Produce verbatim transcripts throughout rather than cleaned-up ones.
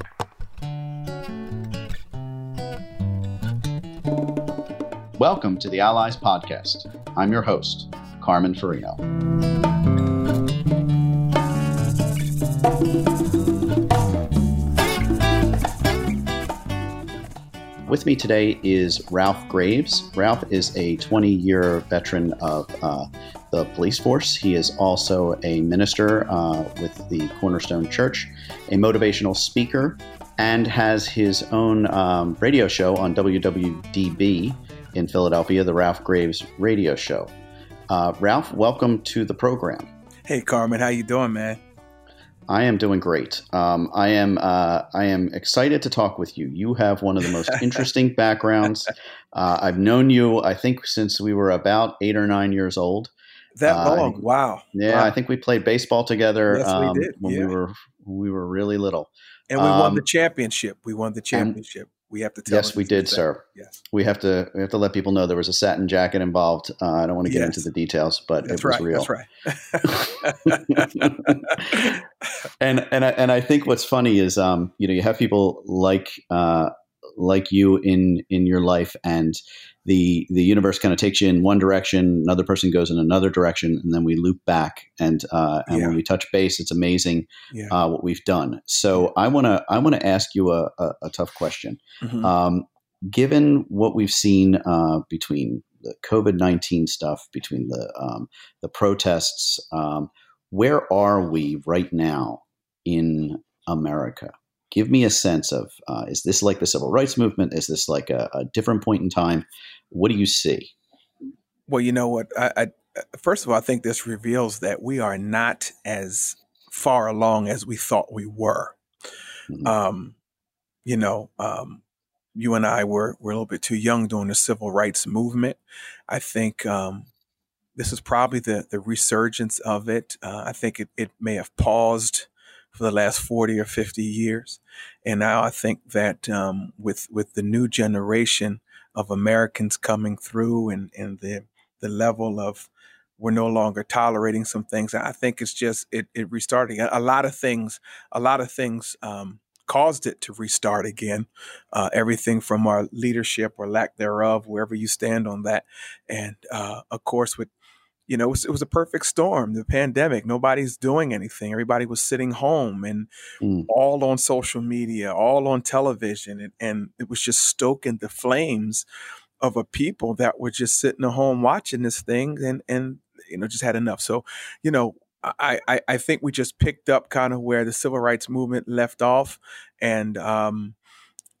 Podcast. Welcome to the Allies Podcast. I'm your host, Carmen Farino. With me today is Ralph Graves. Ralph is a twenty-year veteran of uh, the police force. He is also a minister uh, with the Cornerstone Church, a motivational speaker, and has his own um, radio show on W W D B in Philadelphia, the Ralph Graves Radio Show. Uh, Ralph, welcome to the program. Hey, Carmen. How you doing, man? I am doing great. Um, I am uh, I am excited to talk with you. You have one of the most interesting backgrounds. Uh, I've known you, I think, since we were about eight or nine years old. That uh, long? Wow. Yeah, wow. I think we played baseball together yes, um, we did. when yeah. we were we were really little. And we um, won the championship. We won the championship. We have to tell Yes, we did, sir. Yes. We have to we have to let people know there was a satin jacket involved. Uh, I don't want to get yes. into the details, but that's it was right, real. That's right. and and I, and I think what's funny is um you know you have people like uh like you in in your life, and the the universe kind of takes you in one direction, another person goes in another direction, and then we loop back, and uh and yeah. when we touch base, it's amazing yeah. uh what we've done. So I want to I want to ask you a, a, a tough question. Mm-hmm. Um given what we've seen uh between the COVID nineteen stuff, between the um the protests, um where are we right now in America? Give me a sense of, uh, is this like the civil rights movement? Is this like a, a different point in time? What do you see? Well, you know what? I, I, first of all, I think this reveals that we are not as far along as we thought we were. Mm-hmm. Um, you know, um, you and I were, were a little bit too young during the civil rights movement. I think um, this is probably the, the resurgence of it. Uh, I think it, it may have paused for the last forty or fifty years. And now I think that um, with with the new generation of Americans coming through, and, and the the level of we're no longer tolerating some things, I think it's just it, it restarting. A, a lot of things, a lot of things um, caused it to restart again. Uh, everything from our leadership or lack thereof, wherever you stand on that. And uh, of course, with You know, it was, it was a perfect storm, the pandemic. Nobody's doing anything. Everybody was sitting home and mm. all on social media, all on television. And, and it was just stoking the flames of a people that were just sitting at home watching this thing and, and you know, just had enough. So, you know, I, I, I think we just picked up kind of where the civil rights movement left off. And um,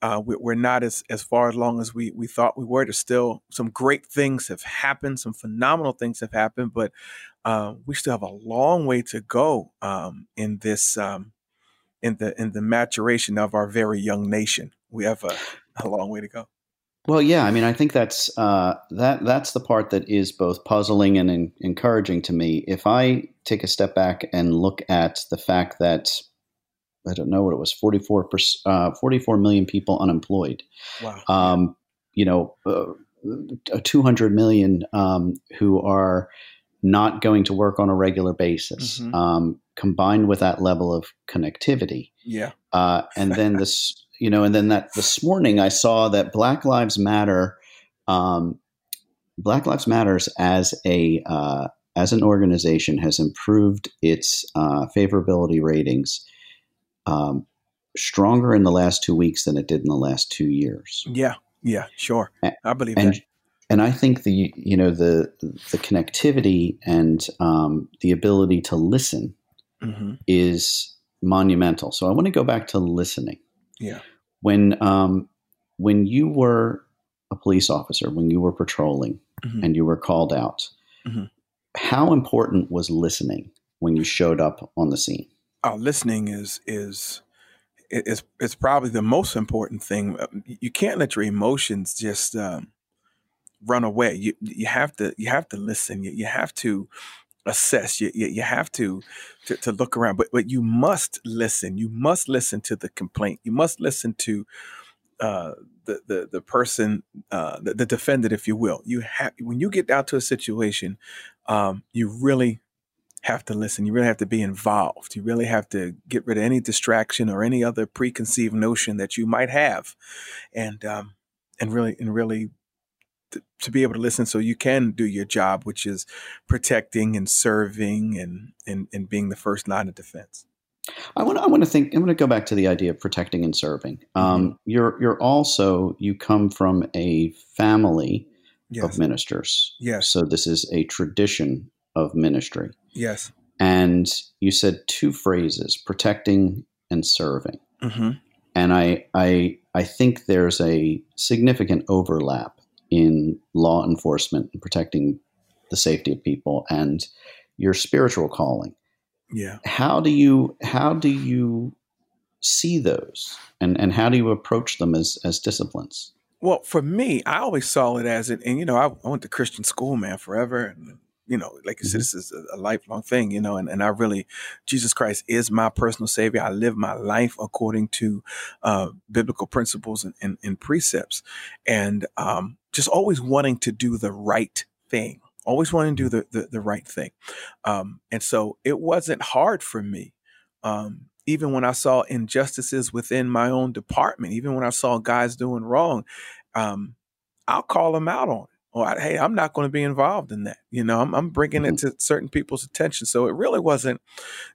uh, we, we're not as, as far along as we, we thought we were. There's still some great things have happened. Some phenomenal things have happened, but uh, we still have a long way to go um, in this um, in the in the maturation of our very young nation. We have a, a long way to go. Well, yeah, I mean, I think that's uh, that that's the part that is both puzzling and in, encouraging to me. If I take a step back and look at the fact that I don't know what it was, forty-four, uh, forty-four million people unemployed. Wow. Um, you know, uh, two hundred million um, who are not going to work on a regular basis, mm-hmm. um, combined with that level of connectivity. Yeah. Uh, and then this, you know, and then that this morning I saw that Black Lives Matter, um, Black Lives Matters as a uh, as an organization has improved its uh, favorability ratings Um, stronger in the last two weeks than it did in the last two years. Yeah, yeah, sure. I believe and, that. And I think the you know the the connectivity and um, the ability to listen mm-hmm. is monumental. So I want to go back to listening. Yeah. When um, when you were a police officer, when you were patrolling mm-hmm. and you were called out, mm-hmm. how important was listening when you showed up on the scene? Uh, listening is is is is probably the most important thing. You can't let your emotions just um, run away. You you have to you have to listen. You, you have to assess. You you, you have to, to to look around. But but you must listen. You must listen to the complaint. You must listen to uh, the the the person, uh, the, the defendant, if you will. You have when you get down to a situation, um, you really have to listen. You really have to be involved. You really have to get rid of any distraction or any other preconceived notion that you might have, and um, and really and really th- to be able to listen so you can do your job, which is protecting and serving and and and being the first line of defense. I want to. I want to think. I want to go back to the idea of protecting and serving. Um, you're you're also you come from a family yes. of ministers. Yes. So this is a tradition of ministry. Yes. And you said two phrases, protecting and serving. Mm-hmm. And I, I, I think there's a significant overlap in law enforcement and protecting the safety of people and your spiritual calling. Yeah. How do you, how do you see those and, and how do you approach them as, as disciplines? Well, for me, I always saw it as it. And, you know, I, I went to Christian school, man, forever. And, you know, like you said, this is a lifelong thing, you know, and, and I really, Jesus Christ is my personal savior. I live my life according to uh, biblical principles and, and, and precepts, and um, just always wanting to do the right thing, always wanting to do the, the, the right thing. Um, and so it wasn't hard for me. Um, even when I saw injustices within my own department, even when I saw guys doing wrong, um, I'll call them out on it. Or, I, hey, I'm not going to be involved in that. You know, I'm, I'm bringing it to certain people's attention. So it really wasn't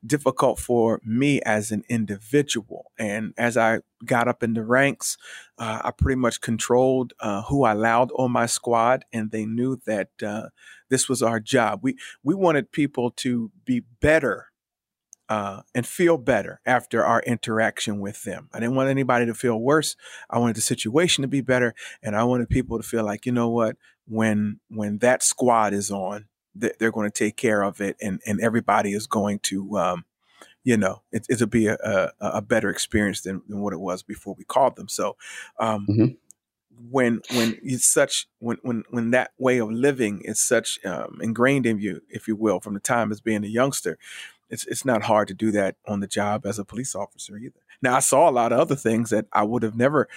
difficult for me as an individual. And as I got up in the ranks, uh, I pretty much controlled uh, who I allowed on my squad. And they knew that uh, this was our job. We we wanted people to be better uh, and feel better after our interaction with them. I didn't want anybody to feel worse. I wanted the situation to be better. And I wanted people to feel like, you know what? When when that squad is on, they're going to take care of it, and, and everybody is going to, um, you know, it, it'll be a, a, a better experience than, than what it was before we called them. So um, mm-hmm. when when it's such when when when that way of living is such um, ingrained in you, if you will, from the time as being a youngster, it's it's not hard to do that on the job as a police officer either. Now, I saw a lot of other things that I would have never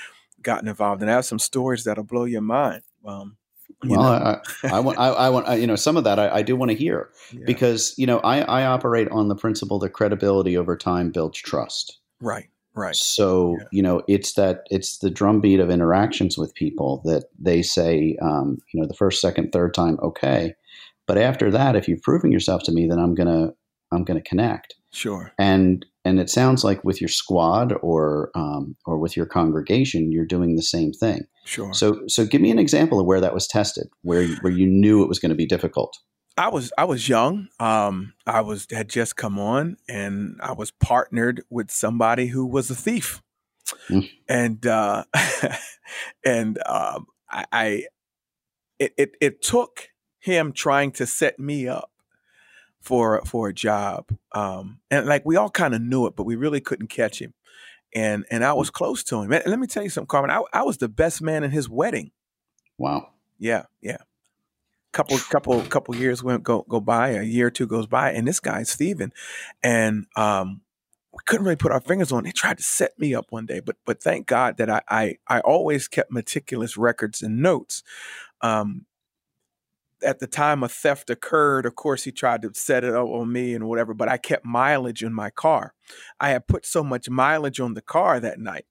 gotten involved in. I have some stories that'll blow your mind. Um, You well, I, I want, I, I want, I, you know, some of that I, I do want to hear yeah. because, you know, I, I operate on the principle that credibility over time builds trust. Right. Right. So, yeah. you know, it's that, it's the drumbeat of interactions with people that they say, um, you know, the first, second, third time, okay. But after that, if you've proven yourself to me, then I'm going to, I'm going to connect. Sure. And, and it sounds like with your squad or, um, or with your congregation, you're doing the same thing. Sure. So, so give me an example of where that was tested, where you, where you knew it was going to be difficult. I was, I was young. Um, I was, had just come on, and I was partnered with somebody who was a thief. Mm. And, uh, and, um, I, I it, it, it took him trying to set me up for, for a job. Um, and like, we all kind of knew it, but we really couldn't catch him. And and I was close to him. And let me tell you something, Carmen. I, I was the best man in his wedding. Wow. Yeah, yeah. Couple couple couple years went go go by. A year or two goes by, and this guy's thieving, and um, we couldn't really put our fingers on it. He tried to set me up one day, but but thank God that I I, I always kept meticulous records and notes. Um, at the time a theft occurred, of course, he tried to set it up on me and whatever, but I kept mileage in my car. I had put so much mileage on the car that night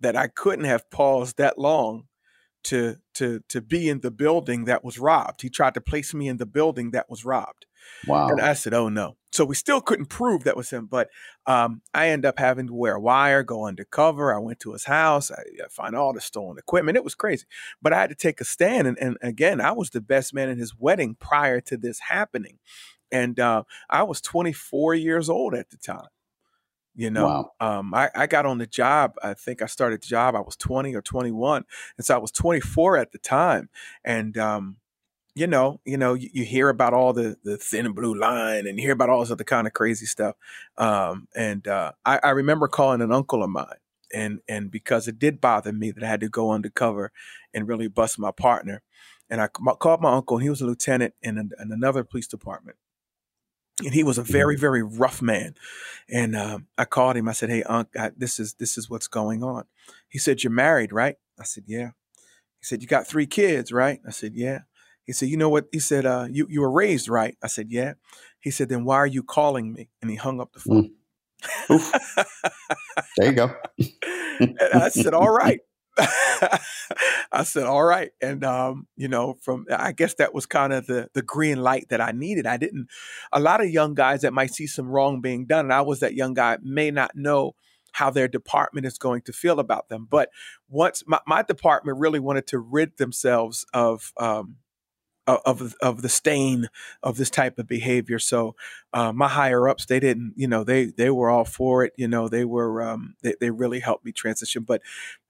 that I couldn't have paused that long to, to, to be in the building that was robbed. He tried to place me in the building that was robbed. Wow. And I said, oh no. So we still couldn't prove that was him, but um, I ended up having to wear a wire, go undercover. I went to his house. I, I found all the stolen equipment. It was crazy, but I had to take a stand. And, and again, I was the best man in his wedding prior to this happening. And uh, I was twenty-four years old at the time. You know, wow. um, I, I got on the job. I think I started the job. I was twenty or twenty-one. And so I was twenty-four at the time. And, um, You know, you know, you, you hear about all the, the thin blue line, and you hear about all this other kind of crazy stuff. Um, and uh, I, I remember calling an uncle of mine, and and because it did bother me that I had to go undercover and really bust my partner. And I my, called my uncle. He was a lieutenant in, a, in another police department, and he was a very, very rough man. And um, I called him. I said, "Hey, Unc, I, this is this is what's going on." He said, "You're married, right?" I said, "Yeah." He said, "You got three kids, right?" I said, "Yeah." He said, "You know what?" He said, uh, you, you were raised, right?" I said, "Yeah." He said, then why are you calling me? And he hung up the phone. Mm. There you go. And I said, all right. I said, all right. And, um, you know, from, I guess that was kind of the, the green light that I needed. I didn't, a lot of young guys that might see some wrong being done, and I was that young guy, may not know how their department is going to feel about them. But once my, my department really wanted to rid themselves of, um, of, of the stain of this type of behavior. So, uh, my higher ups, they didn't, you know, they, they were all for it. You know, they were, um, they, they really helped me transition. But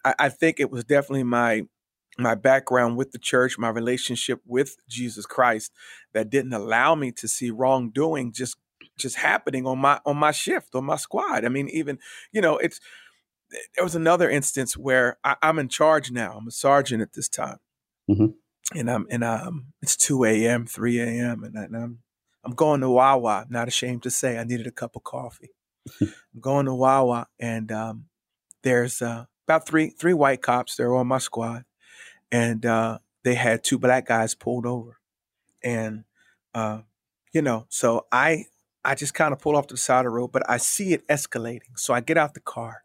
I, I think it was definitely my, my background with the church, my relationship with Jesus Christ that didn't allow me to see wrongdoing just, just happening on my, on my shift, on my squad. I mean, even, you know, it's, there was another instance where I, I'm in charge now. I'm a sergeant at this time. Mm-hmm. And I'm, and um, it's two a.m., three a.m., and, I, and I'm, I'm going to Wawa. Not ashamed to say, I needed a cup of coffee. I'm going to Wawa, and um, there's uh, about three, three white cops. They're on my squad, and uh, they had two black guys pulled over, and uh, you know, so I, I just kind of pull off to the side of the road, but I see it escalating, so I get out the car.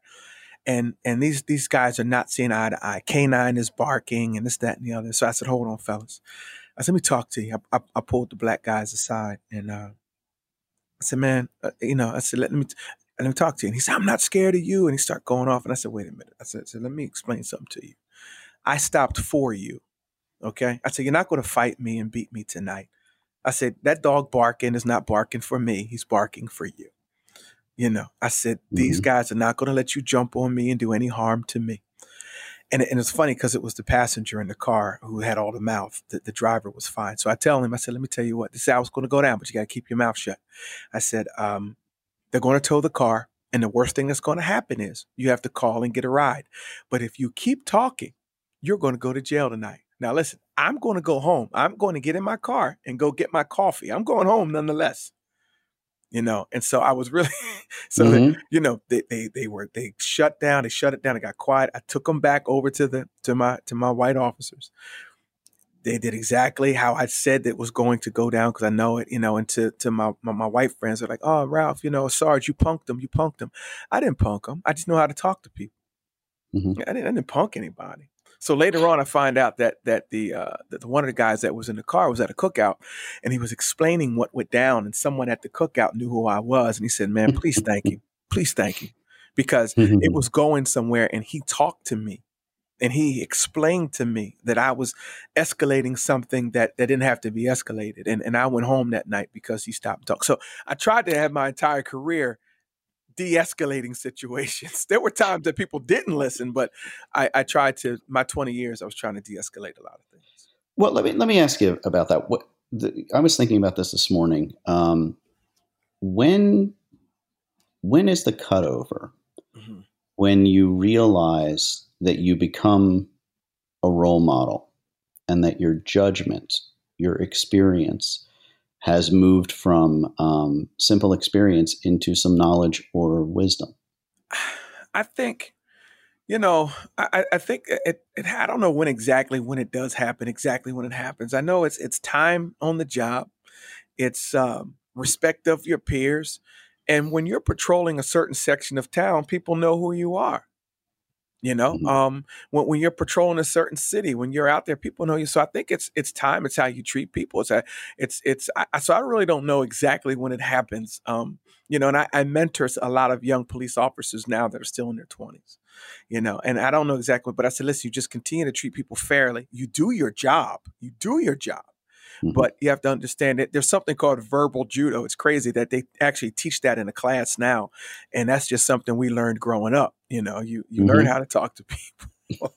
And and these these guys are not seeing eye to eye. K nine is barking and this, that, and the other. So I said, hold on, fellas. I said, let me talk to you. I, I, I pulled the black guys aside, and uh, I said, man, uh, you know, I said, let me let me talk to you. And he said, I'm not scared of you. And he started going off. And I said, wait a minute. I said, I said let me explain something to you. I stopped for you, okay? I said, you're not going to fight me and beat me tonight. I said, that dog barking is not barking for me. He's barking for you. You know, I said, these mm-hmm. guys are not going to let you jump on me and do any harm to me. And, and it's funny because it was the passenger in the car who had all the mouth. The, the driver was fine. So I tell him, I said, let me tell you what, this hour's going to go down, but you got to keep your mouth shut. I said, um, they're going to tow the car. And the worst thing that's going to happen is you have to call and get a ride. But if you keep talking, you're going to go to jail tonight. Now, listen, I'm going to go home. I'm going to get in my car and go get my coffee. I'm going home nonetheless. You know, and so I was really, so mm-hmm. that, you know, they, they, they were, they shut down, they shut it down. It got quiet. I took them back over to the, to my, to my white officers. They did exactly how I said that was going to go down. Cause I know it, you know, and to, to my, my, my white friends, they're like, oh, Ralph, you know, Sarge, you punked them. You punked them. I didn't punk them. I just know how to talk to people. Mm-hmm. I didn't, I didn't punk anybody. So later on, I find out that that the uh, that one of the guys that was in the car was at a cookout, and he was explaining what went down. And someone at the cookout knew who I was, and he said, "Man, please thank you, please thank you," because it was going somewhere. And he talked to me, and he explained to me that I was escalating something that, that didn't have to be escalated. And and I went home that night because he stopped talking. So I tried to have my entire career de-escalating situations. There were times that people didn't listen, but I, I tried to, my twenty years, I was trying to de-escalate a lot of things. Well, let me, let me ask you about that. What the, I was thinking about this this morning. Um, when, when is the cutover mm-hmm. when you realize that you become a role model and that your judgment, your experience has moved from um, simple experience into some knowledge or wisdom? I think, you know, I, I think it, it. I don't know when exactly when it does happen, exactly when it happens. I know it's it's time on the job. It's um, respect of your peers. And when you're patrolling a certain section of town, people know who you are. You know, mm-hmm. um, when, when you're patrolling a certain city, when you're out there, people know you. So I think it's it's time. It's how you treat people. It's a, it's it's. I, so I really don't know exactly when it happens. Um, you know, and I, I mentor a lot of young police officers now that are still in their twenties. You know, and I don't know exactly, but I said, listen, you just continue to treat people fairly. You do your job. You do your job. Mm-hmm. But you have to understand that there's something called verbal judo. It's crazy that they actually teach that in a class now. And that's just something we learned growing up. You know, you, you mm-hmm. learn how to talk to people,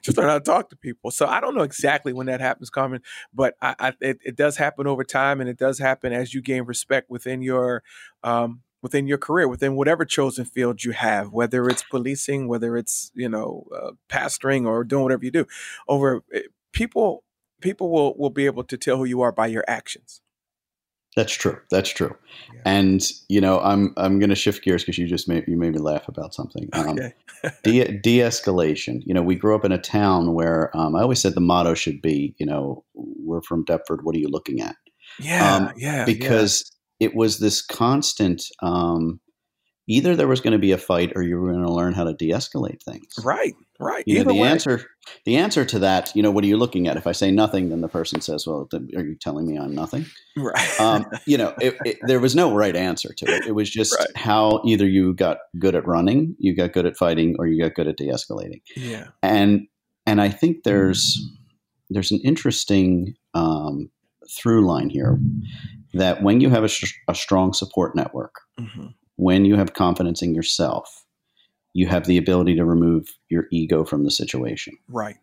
just learn how to talk to people. So I don't know exactly when that happens, Carmen, but I, I, it, it does happen over time. And it does happen as you gain respect within your um, within your career, within whatever chosen field you have, whether it's policing, whether it's, you know, uh, pastoring or doing whatever you do over people. People will, will be able to tell who you are by your actions. That's true. That's true. Yeah. And, you know, I'm I'm going to shift gears because you just made, you made me laugh about something. Um, okay. de- de-escalation. You know, we grew up in a town where um, I always said the motto should be, you know, we're from Deptford. What are you looking at? Yeah, um, yeah. Because it was this constant, um, either there was going to be a fight or you were going to learn how to de-escalate things. Right, right. You know, the way. answer the answer to that, you know, what are you looking at? If I say nothing, then the person says, well, then are you telling me I'm nothing? Right. Um, you know, it, it, there was no right answer to it. It was just right. how either you got good at running, you got good at fighting, or you got good at de-escalating. Yeah. And and I think there's there's an interesting um, through line here that when you have a, sh- a strong support network, mm-hmm. when you have confidence in yourself, you have the ability to remove your ego from the situation. Right.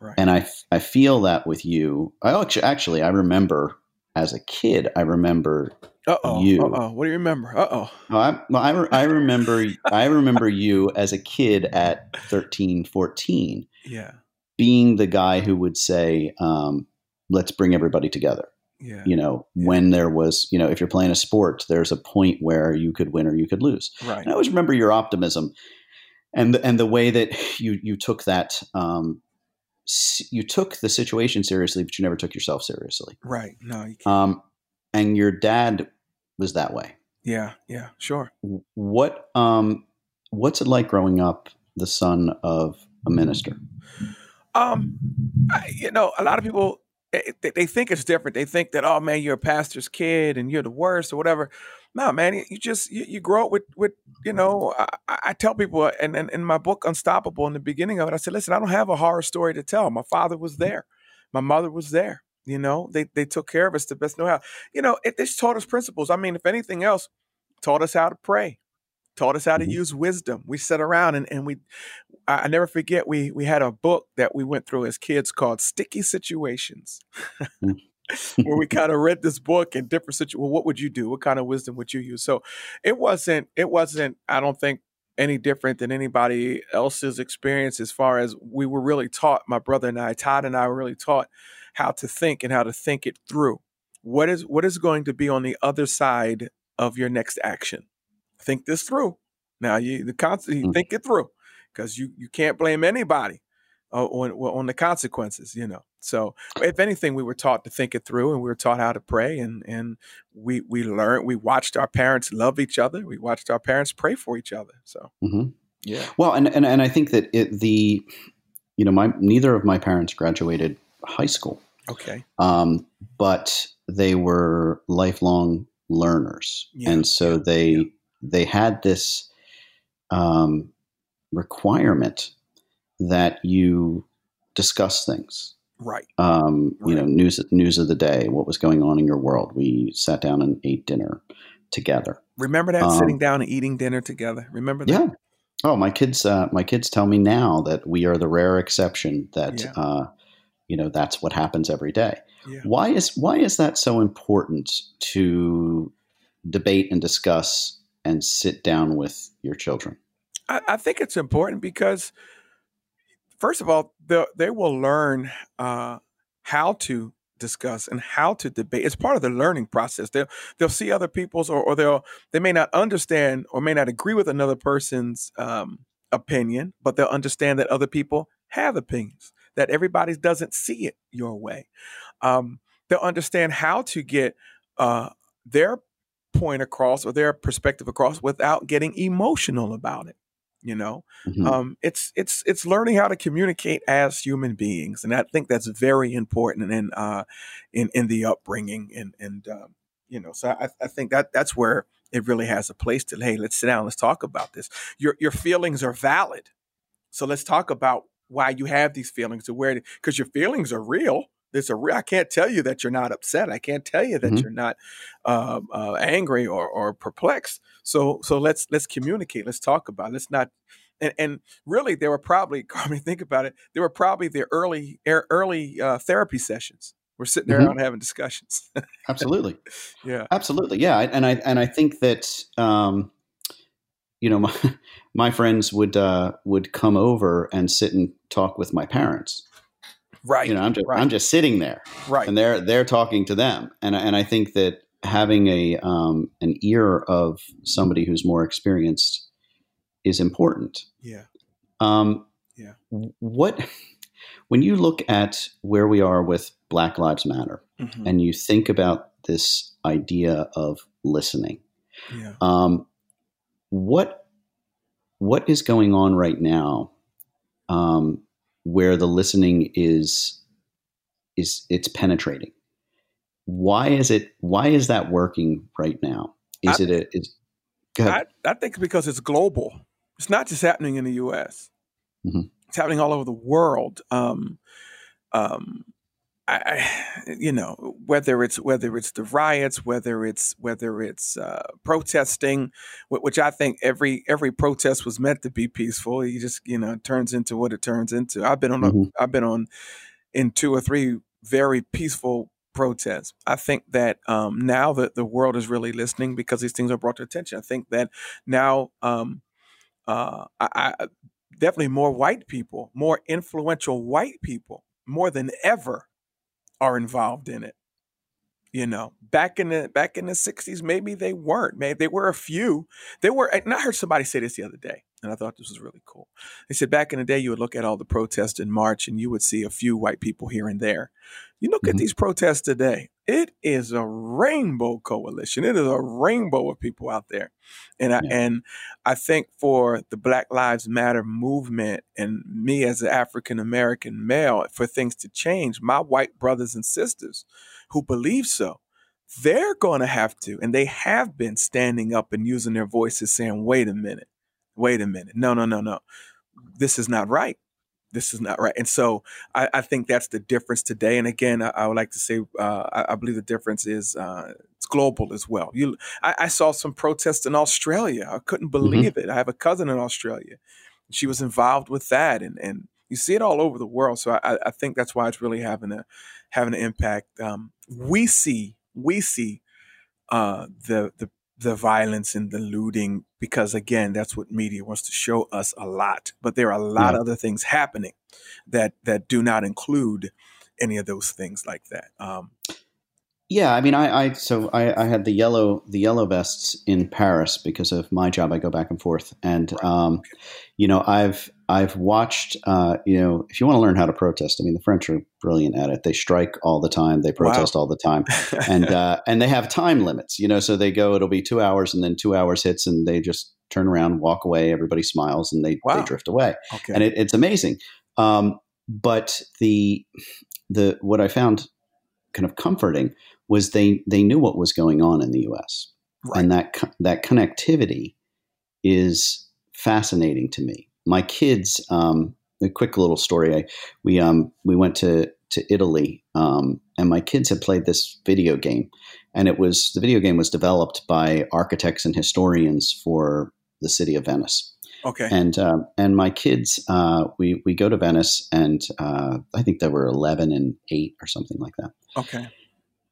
Right. And I, I feel that with you. I actually, actually I remember as a kid, I remember uh-oh, you. Uh-oh. What do you remember? Uh-oh. I, well, I, re- I remember, I remember you as a kid at thirteen, fourteen Yeah. Being the guy who would say, um, let's bring everybody together. Yeah. You know, yeah. when there was, you know, if you're playing a sport, there's a point where you could win or you could lose. Right. And I always remember your optimism and the, and the way that you, you took that, um, you took the situation seriously, but you never took yourself seriously. Right. No. You can't. Um, and your dad was that way. Yeah. Yeah. Sure. What, um, what's it like growing up the son of a minister? Um, I, you know, a lot of people, they think it's different. They think that, oh man, you're a pastor's kid and you're the worst or whatever. No, man, you just, you, you grow up with, with, you know, I, I tell people, and in my book, Unstoppable, in the beginning of it, I said, listen, I don't have a horror story to tell. My father was there. My mother was there. You know, they, they took care of us the best know how. You know, it just taught us principles. I mean, if anything else, taught us how to pray, taught us how to use wisdom. We sat around and, and we, I never forget, we we had a book that we went through as kids called Sticky Situations, where we kind of read this book in different situations. Well, what would you do? What kind of wisdom would you use? So it wasn't, it wasn't, I don't think, any different than anybody else's experience as far as we were really taught, my brother and I, Todd and I were really taught how to think and how to think it through. What is what is going to be on the other side of your next action? Think this through. Now, you the constantly mm. think it through. Because you, you can't blame anybody uh, on on the consequences, you know. So if anything, we were taught to think it through, and we were taught how to pray, and and we we learned. We watched our parents love each other. We watched our parents pray for each other. So mm-hmm. yeah. Well, and, and and I think that it, the you know my neither of my parents graduated high school. Okay. Um, but they were lifelong learners, yeah. and so they yeah. they had this. Um, requirement that you discuss things, right? Um, right. You know, news, news of the day, what was going on in your world. We sat down and ate dinner together. Remember that um, sitting down and eating dinner together. Remember that? Yeah. Oh, my kids, uh, my kids tell me now that we are the rare exception that, yeah. uh, you know, that's what happens every day. Yeah. Why is, why is that so important to debate and discuss and sit down with your children? I think it's important because, first of all, they will learn uh, how to discuss and how to debate. It's part of the learning process. They'll they'll see other people's, or, or they'll they may not understand or may not agree with another person's um, opinion, but they'll understand that other people have opinions, that everybody doesn't see it your way. Um, they'll understand how to get uh, their point across or their perspective across without getting emotional about it. You know, mm-hmm. um, it's it's it's learning how to communicate as human beings, and I think that's very important in uh, in in the upbringing, and and um, you know, so I, I think that that's where it really has a place to. Hey, let's sit down, let's talk about this. Your your feelings are valid, so let's talk about why you have these feelings, to where because your feelings are real. There's a real. I can't tell you that you're not upset. I can't tell you that mm-hmm. you're not uh, uh, angry or or perplexed. So so let's let's communicate. Let's talk about it. Let's not and, and really there were probably Carmen, think about it. There were probably the early early uh, therapy sessions. We're sitting there mm-hmm. and having discussions. Absolutely, yeah, absolutely, yeah. And I and I think that um, you know my my friends would uh, would come over and sit and talk with my parents. Right. You know, I'm just right. I'm just sitting there, right, and they're they're talking to them, and and I think that. Having a um, an ear of somebody who's more experienced is important. Yeah. Um, yeah. What when you look at where we are with Black Lives Matter, mm-hmm. and you think about this idea of listening. Yeah. Um, what what is going on right now, um, where the listening is is it's penetrating? Why is it? Why is that working right now? Is I, it a? Is, go ahead. I, I think it's because it's global. It's not just happening in the U S. Mm-hmm. It's happening all over the world. Um, um, I, I, you know, whether it's whether it's the riots, whether it's whether it's uh, protesting, which I think every every protest was meant to be peaceful. You just you know it turns into what it turns into. I've been on mm-hmm. a, I've been on in two or three very peaceful protests. I think that um, now that the world is really listening because these things are brought to attention. I think that now um, uh, I. I Definitely more white people, more influential white people, more than ever are involved in it. You know, back in the back in the sixties, maybe they weren't. Maybe they were a few. They were. And I heard somebody say this the other day, and I thought this was really cool. They said back in the day, you would look at all the protests in March, and you would see a few white people here and there. You look mm-hmm. at these protests today; it is a rainbow coalition. It is a rainbow of people out there, and I, yeah. and I think for the Black Lives Matter movement, and me as an African American male, for things to change, my white brothers and sisters who believe so, they're going to have to, and they have been standing up and using their voices saying, wait a minute, wait a minute. No, no, no, no. This is not right. This is not right. And so I, I think that's the difference today. And again, I, I would like to say, uh, I, I believe the difference is uh, it's global as well. You, I, I saw some protests in Australia. I couldn't believe mm-hmm. it. I have a cousin in Australia. She was involved with that. And, and you see it all over the world. So I, I think that's why it's really having a having an impact. Um, we see we see uh, the the the violence and the looting because, again, that's what media wants to show us a lot. But there are a lot yeah. of other things happening that that do not include any of those things like that. Um, yeah, I mean, I, I so I, I had the yellow the yellow vests in Paris because of my job. I go back and forth, and right. um, okay. you know, I've. I've watched, uh, you know, if you want to learn how to protest, I mean, the French are brilliant at it. They strike all the time. They protest wow. all the time. And uh, and they have time limits, you know, so they go, it'll be two hours and then two hours hits and they just turn around, walk away. Everybody smiles and they, wow. they drift away. Okay. And it, it's amazing. Um, but the the what I found kind of comforting was they, they knew what was going on in the U S. Right. And that that connectivity is fascinating to me. My kids, um, a quick little story. I, we, um, we went to, to Italy, um, and my kids had played this video game, and it was, the video game was developed by architects and historians for the city of Venice. Okay. And, um, and my kids, uh, we, we go to Venice and, uh, I think they were eleven and eight or something like that. Okay.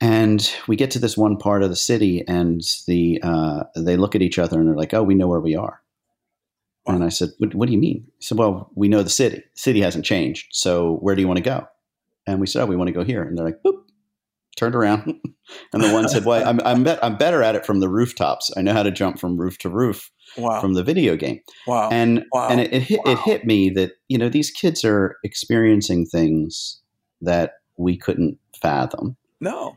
And we get to this one part of the city and the, uh, they look at each other and they're like, oh, we know where we are. And I said, what, what do you mean? He said, well, we know the city. The city hasn't changed. So where do you want to go? And we said, oh, we want to go here. And they're like, boop, turned around. And the one said, well, I'm, I'm, be- I'm better at it from the rooftops. I know how to jump from roof to roof wow. from the video game. Wow. And wow. and it, it, hit, wow. it hit me that, you know, these kids are experiencing things that we couldn't fathom. No.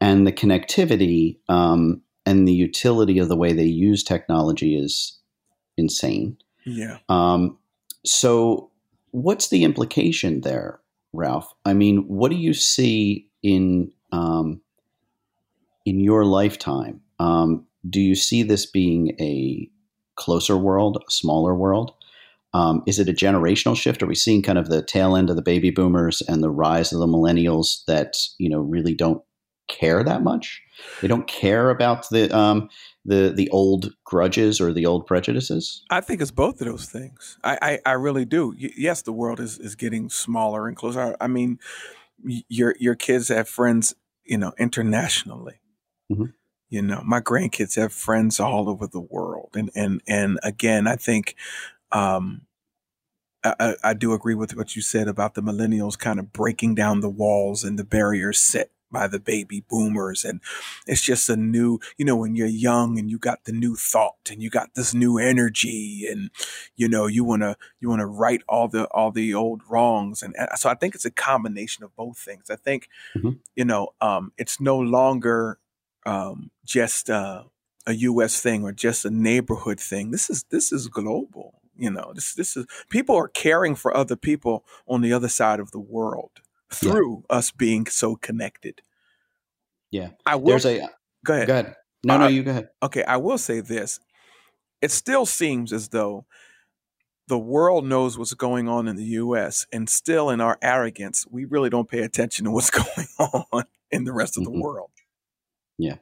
And the connectivity um, and the utility of the way they use technology is insane. Yeah. Um, so what's the implication there, Ralph? I mean, what do you see in, um, in your lifetime? Um, do you see this being a closer world, a smaller world? Um, is it a generational shift? Are we seeing kind of the tail end of the baby boomers and the rise of the millennials that, you know, really don't care that much? They don't care about the, um, the the old grudges or the old prejudices? I think it's both of those things. I, I, I really do. Y- yes, the world is, is getting smaller and closer. I, I mean, y- your your kids have friends, you know, internationally. Mm-hmm. You know, my grandkids have friends all over the world. And and and again, I think um, I, I do agree with what you said about the millennials kind of breaking down the walls and the barriers set by the baby boomers. And it's just a new, you know, when you're young and you got the new thought and you got this new energy and, you know, you want to, you want to right all the, all the old wrongs. And, and so I think it's a combination of both things. I think, mm-hmm. you know, um, it's no longer um, just uh, a U S thing or just a neighborhood thing. This is this is global. You know, this this is people are caring for other people on the other side of the world through yeah. us being so connected. Yeah, I will. There's a, go ahead. Go ahead. No, uh, no, you go ahead. Okay, I will say this. It still seems as though the world knows what's going on in the U S and still in our arrogance, we really don't pay attention to what's going on in the rest of the mm-hmm. world. Yeah.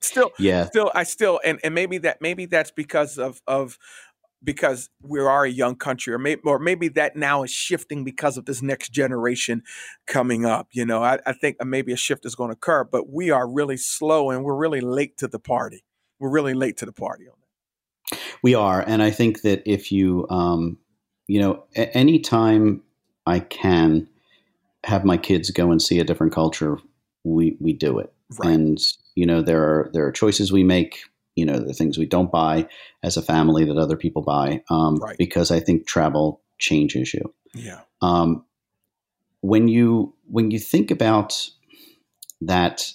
Still, yeah. still, I still, and, and maybe that, maybe that's because of, of, because we are a young country, or maybe, or maybe that now is shifting because of this next generation coming up. You know, I, I think maybe a shift is going to occur, but we are really slow and we're really late to the party. We're really late to the party on that. We are. And I think that if you, um, you know, a- any time I can have my kids go and see a different culture, we, we do it. Right. And, you know, there are, there are choices we make, you know, the things we don't buy as a family that other people buy, um, right. because I think travel changes you. Yeah. Um, when you, when you think about that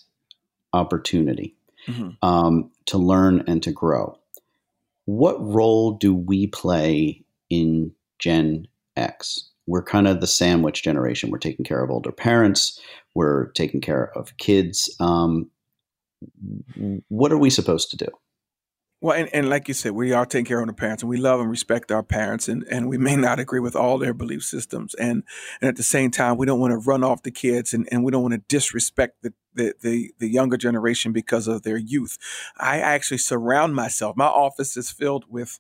opportunity, mm-hmm. um, to learn and to grow, what role do we play in Gen X? We're kind of the sandwich generation. We're taking care of older parents. We're taking care of kids. Um, what are we supposed to do? Well, and, and like you said, we are taking care of the parents, and we love and respect our parents, and, and we may not agree with all their belief systems. And, and at the same time, we don't want to run off the kids, and, and we don't want to disrespect the The, the the younger generation because of their youth. I actually surround myself. My office is filled with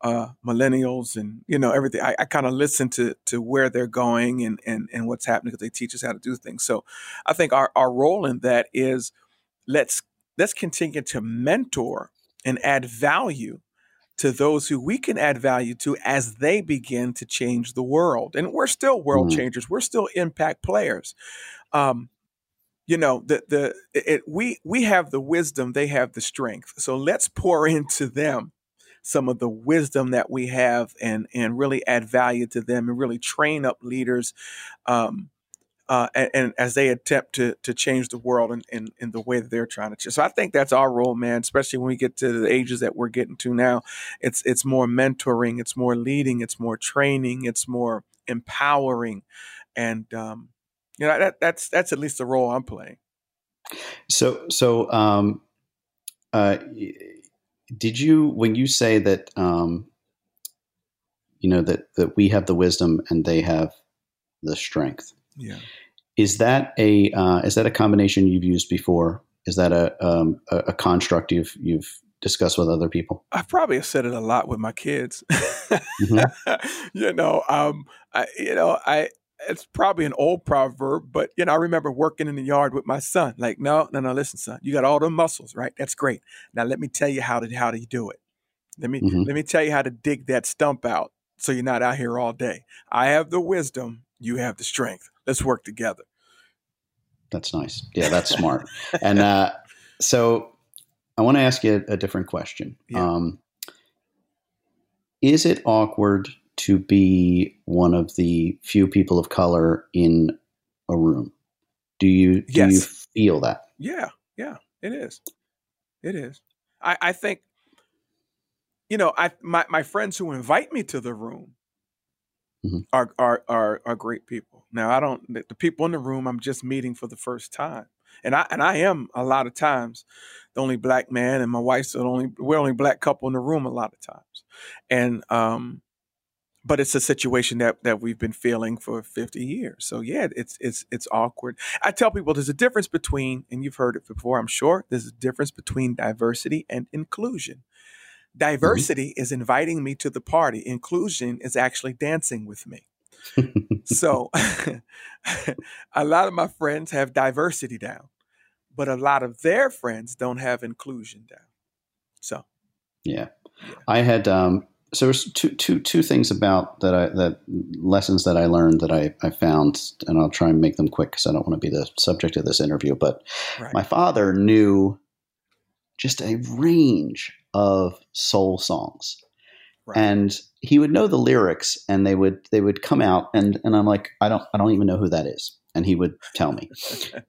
uh, millennials and, you know, everything. I, I kind of listen to to where they're going and, and, and what's happening because they teach us how to do things. So I think our, our role in that is let's let's continue to mentor and add value to those who we can add value to as they begin to change the world. And we're still world mm-hmm. changers. We're still impact players. Um You know, the the it, we we have the wisdom, they have the strength. So let's pour into them some of the wisdom that we have, and and really add value to them, and really train up leaders, um, uh, and, and as they attempt to to change the world in, in in the way that they're trying to change. So I think that's our role, man. Especially when we get to the ages that we're getting to now, it's it's more mentoring, it's more leading, it's more training, it's more empowering, and um, you know, that, that's that's at least the role I'm playing. So, so um, uh, did you, when you say that, um, you know, that, that we have the wisdom and they have the strength? Yeah. Is that a uh, is that a combination you've used before? Is that a um, a, a construct you've you've discussed with other people? I probably have said it a lot with my kids. mm-hmm. You know, um, I, you know, I. It's probably an old proverb, but, you know, I remember working in the yard with my son. Like, no, no, no, listen, son, you got all the muscles, right? That's great. Now, let me tell you how to how to do it. Let me mm-hmm. let me tell you how to dig that stump out so you're not out here all day. I have the wisdom. You have the strength. Let's work together. That's nice. Yeah, that's smart. And uh, so I want to ask you a, a different question. Yeah. Um, is it awkward to be one of the few people of color in a room? Do you, do yes. you feel that? Yeah. Yeah, it is. It is. I, I think, you know, I, my, my friends who invite me to the room mm-hmm. are, are, are, are great people. Now I don't, the people in the room I'm just meeting for the first time. And I, and I am a lot of times the only black man, and my wife's the only, we're only black couple in the room a lot of times. And, um, but it's a situation that, that we've been feeling for fifty years. So yeah, it's it's it's awkward. I tell people there's a difference between, and you've heard it before, I'm sure, there's a difference between diversity and inclusion. Diversity mm-hmm. is inviting me to the party. Inclusion is actually dancing with me. So a lot of my friends have diversity down, but a lot of their friends don't have inclusion down. So yeah, yeah. I had... Um... So there's two, two, two things about that, I, that lessons that I learned that I, I found, and I'll try and make them quick because I don't want to be the subject of this interview, but right. my father knew just a range of soul songs. Right. And he would know the lyrics, and they would they would come out, and and I'm like, I don't I don't even know who that is, and he would tell me.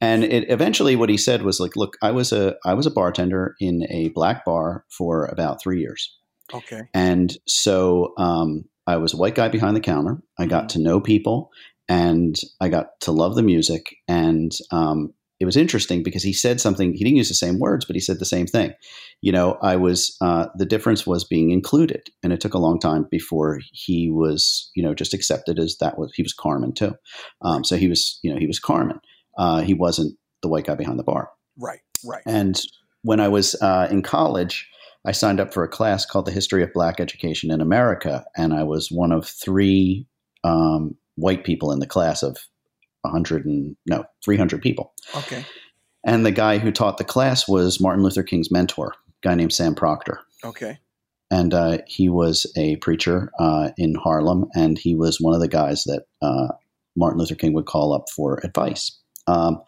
And it eventually, what he said was like, look, I was a I was a bartender in a black bar for about three years. Okay. And so um, I was a white guy behind the counter. I got mm-hmm. to know people, and I got to love the music, and um, it was interesting because he said something. He didn't use the same words, but he said the same thing. You know, I was uh, the difference was being included, and it took a long time before he was, you know, just accepted as that was. He was Carmen too, um, so he was, you know, he was Carmen. Uh, he wasn't the white guy behind the bar, right? Right. And when I was uh, in college, I signed up for a class called "The History of Black Education in America," and I was one of three um, white people in the class of. hundred and no, three hundred people. Okay. And the guy who taught the class was Martin Luther King's mentor, a guy named Sam Proctor. Okay. And uh, he was a preacher uh, in Harlem, and he was one of the guys that uh, Martin Luther King would call up for advice. Um,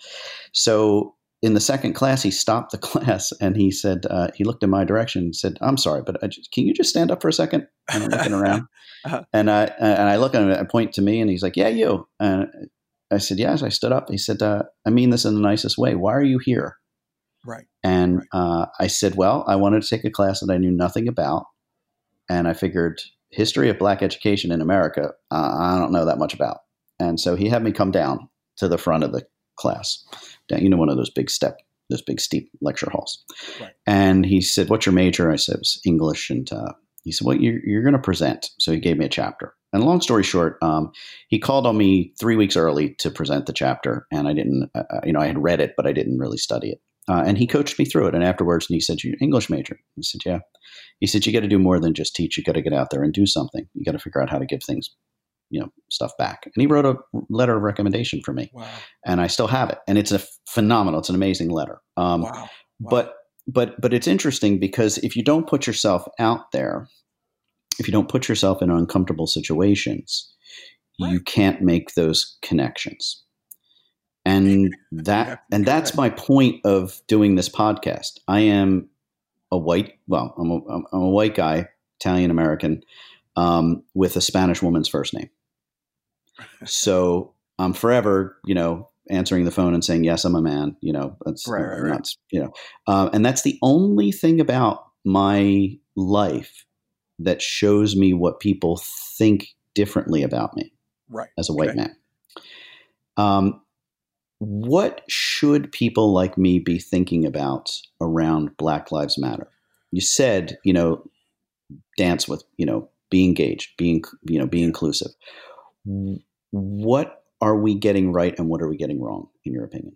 so in the second class, he stopped the class and he said, uh, he looked in my direction and said, I'm sorry, but I just, can you just stand up for a second? And I'm looking around uh-huh. and I, and I look at him, I point to me, and he's like, yeah, you. And I said, yes, I stood up. He said, uh, I mean this in the nicest way. Why are you here? Right. And right. Uh, I said, well, I wanted to take a class that I knew nothing about. And I figured history of black education in America, uh, I don't know that much about. And so he had me come down to the front of the class, down, you know, one of those big step, those big steep lecture halls. Right. And he said, what's your major? I said, it was English. And uh, he said, well, you're, you're going to present. So he gave me a chapter. And long story short, um, he called on me three weeks early to present the chapter, and I didn't, uh, you know, I had read it, but I didn't really study it. Uh, and he coached me through it. And afterwards, and he said, "You're an English major." I said, "Yeah." He said, "You got to do more than just teach. You got to get out there and do something. You got to figure out how to give things, you know, stuff back." And he wrote a letter of recommendation for me, wow. and I still have it. And it's a phenomenal, it's an amazing letter. Um, wow. Wow. But but but it's interesting because if you don't put yourself out there. If you don't put yourself in uncomfortable situations, right. you can't make those connections. And that, and that's my point of doing this podcast. I am a white, well, I'm a, I'm a white guy, Italian American, um, with a Spanish woman's first name. So I'm forever, you know, answering the phone and saying, yes, I'm a man, you know, that's, right, right, right. that's you know, uh, and that's the only thing about my life that shows me what people think differently about me right. as a white okay. man. Um, what should people like me be thinking about around Black Lives Matter? You said, you know, dance with, you know, be engaged, being, you know, be inclusive. What are we getting right and what are we getting wrong in your opinion?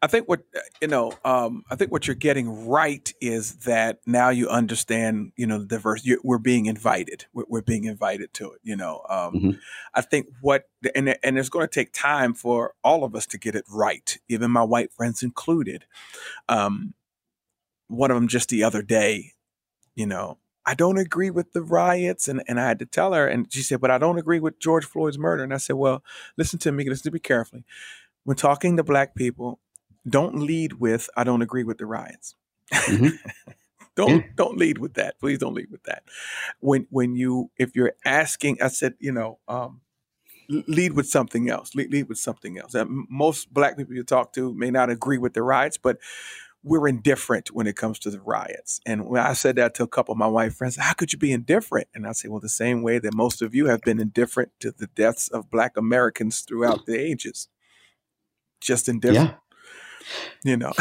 I think what, you know, um, I think what you're getting right is that now you understand, you know, the diverse, you, we're being invited, we're, we're being invited to it, you know. Um, mm-hmm. I think what, and, and it's going to take time for all of us to get it right, even my white friends included. Um, one of them just the other day, you know, I don't agree with the riots. And, and I had to tell her, and she said, but I don't agree with George Floyd's murder. And I said, well, listen to me, listen to me carefully. When talking to black people, don't lead with, I don't agree with the riots. Mm-hmm. don't, yeah. don't lead with that. Please don't lead with that. When, when you, if you're asking, I said, you know, um, lead with something else, lead, lead with something else. Uh, most black people you talk to may not agree with the riots, but we're indifferent when it comes to the riots. And when I said that to a couple of my white friends, how could you be indifferent? And I say, well, the same way that most of you have been indifferent to the deaths of black Americans throughout the ages, just indifferent. Yeah. You know,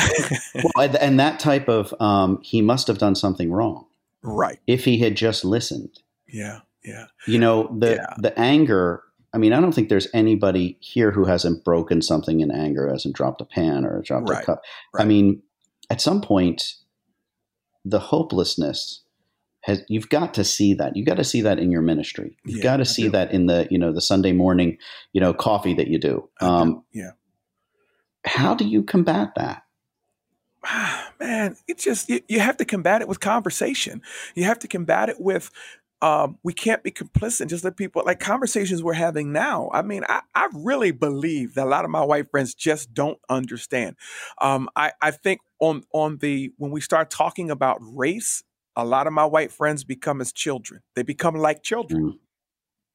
well, and that type of um, he must have done something wrong, right? If he had just listened, yeah, yeah. You know, the yeah. the anger. I mean, I don't think there's anybody here who hasn't broken something in anger, hasn't dropped a pan or dropped right. a cup. Right. I mean, at some point, the hopelessness has. You've got to see that. You got to see that in your ministry. You've yeah, got to see that in the you know the Sunday morning you know coffee that you do. Um, yeah. How do you combat that? Man, it's just, you, you have to combat it with conversation. You have to combat it with, um, we can't be complicit. Just let people, like conversations we're having now. I mean, I, I really believe that a lot of my white friends just don't understand. Um, I, I think on, on the, when we start talking about race, a lot of my white friends become as children. They become like children. Mm.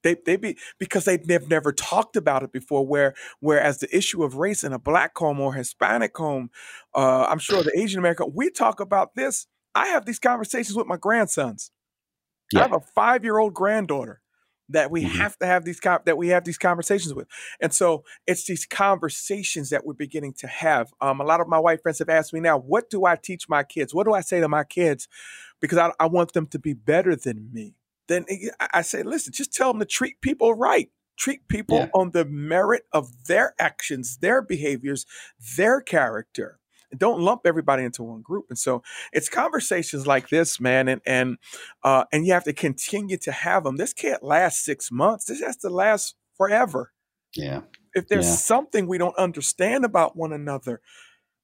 They they be because they, they've never talked about it before. Where whereas the issue of race in a black home or Hispanic home, uh, I'm sure the Asian American, we talk about this. I have these conversations with my grandsons. Yeah. I have a five-year-old granddaughter that we mm-hmm. have to have these that we have these conversations with, and so it's these conversations that we're beginning to have. Um, a lot of my white friends have asked me now, what do I teach my kids? What do I say to my kids? Because I, I want them to be better than me. Then I say, listen, just tell them to treat people right. Treat people yeah. on the merit of their actions, their behaviors, their character. And don't lump everybody into one group. And so it's conversations like this, man, and and uh, and you have to continue to have them. This can't last six months. This has to last forever. Yeah. If there's yeah. something we don't understand about one another,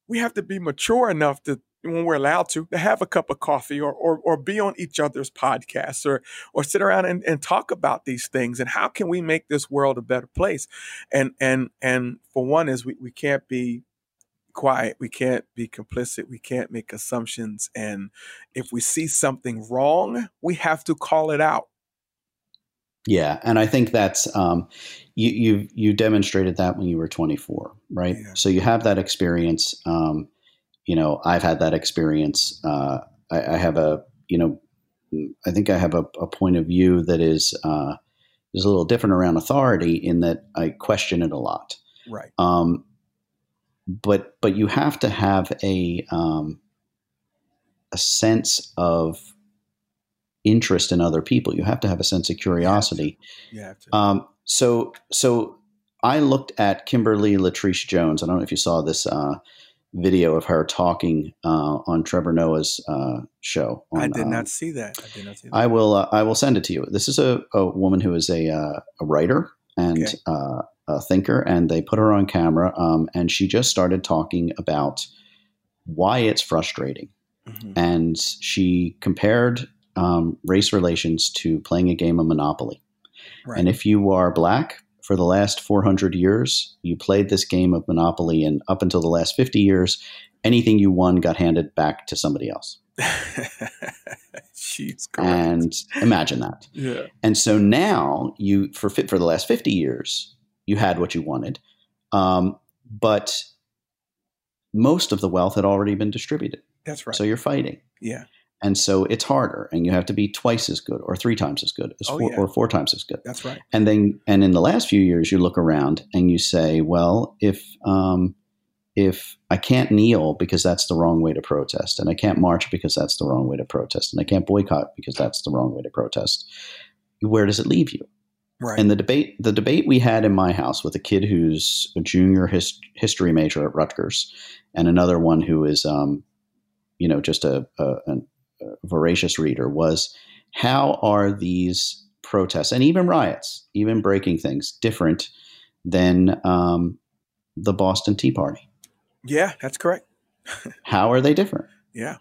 we have to be mature enough to, when we're allowed to, to have a cup of coffee or or, or be on each other's podcasts or or sit around and, and talk about these things and how can we make this world a better place. And and and for one is we, we can't be quiet. We can't be complicit. We can't make assumptions. And if we see something wrong, we have to call it out. Yeah. And I think that's, um, you, you, you demonstrated that when you were twenty-four, right? Yeah. So you have that experience. Um, You know, I've had that experience. Uh, I, I have a, you know, I think I have a, a point of view that is uh, is a little different around authority in that I question it a lot. Right. Um, but but you have to have a um, a sense of interest in other people. You have to have a sense of curiosity. You have to. You have to. Um, so so I looked at Kimberly Latrice Jones. I don't know if you saw this. Uh, video of her talking uh, on Trevor Noah's uh, show. On, I did not um, see that. I did not see that. I will. Uh, I will send it to you. This is a, a woman who is a uh, a writer and okay. uh, a thinker, and they put her on camera. Um, and she just started talking about why it's frustrating, mm-hmm. and she compared um, race relations to playing a game of Monopoly. Right. And if you are black, for the last four hundred years, you played this game of Monopoly, and up until the last fifty years, anything you won got handed back to somebody else. Jeez, and imagine that. Yeah. And so now you, for for the last fifty years, you had what you wanted, um, but most of the wealth had already been distributed. That's right. So you're fighting. Yeah. And so it's harder, and you have to be twice as good or three times as good as oh, four, yeah. or four times as good. That's right. And then, and in the last few years, you look around and you say, well, if, um, if I can't kneel because that's the wrong way to protest, and I can't march because that's the wrong way to protest, and I can't boycott because that's the wrong way to protest, where does it leave you? Right. And the debate, the debate we had in my house with a kid who's a junior hist- history major at Rutgers and another one who is, um, you know, just a, a an, voracious reader was, how are these protests and even riots, even breaking things, different than um, the Boston Tea Party? Yeah, that's correct. How are they different? Yeah.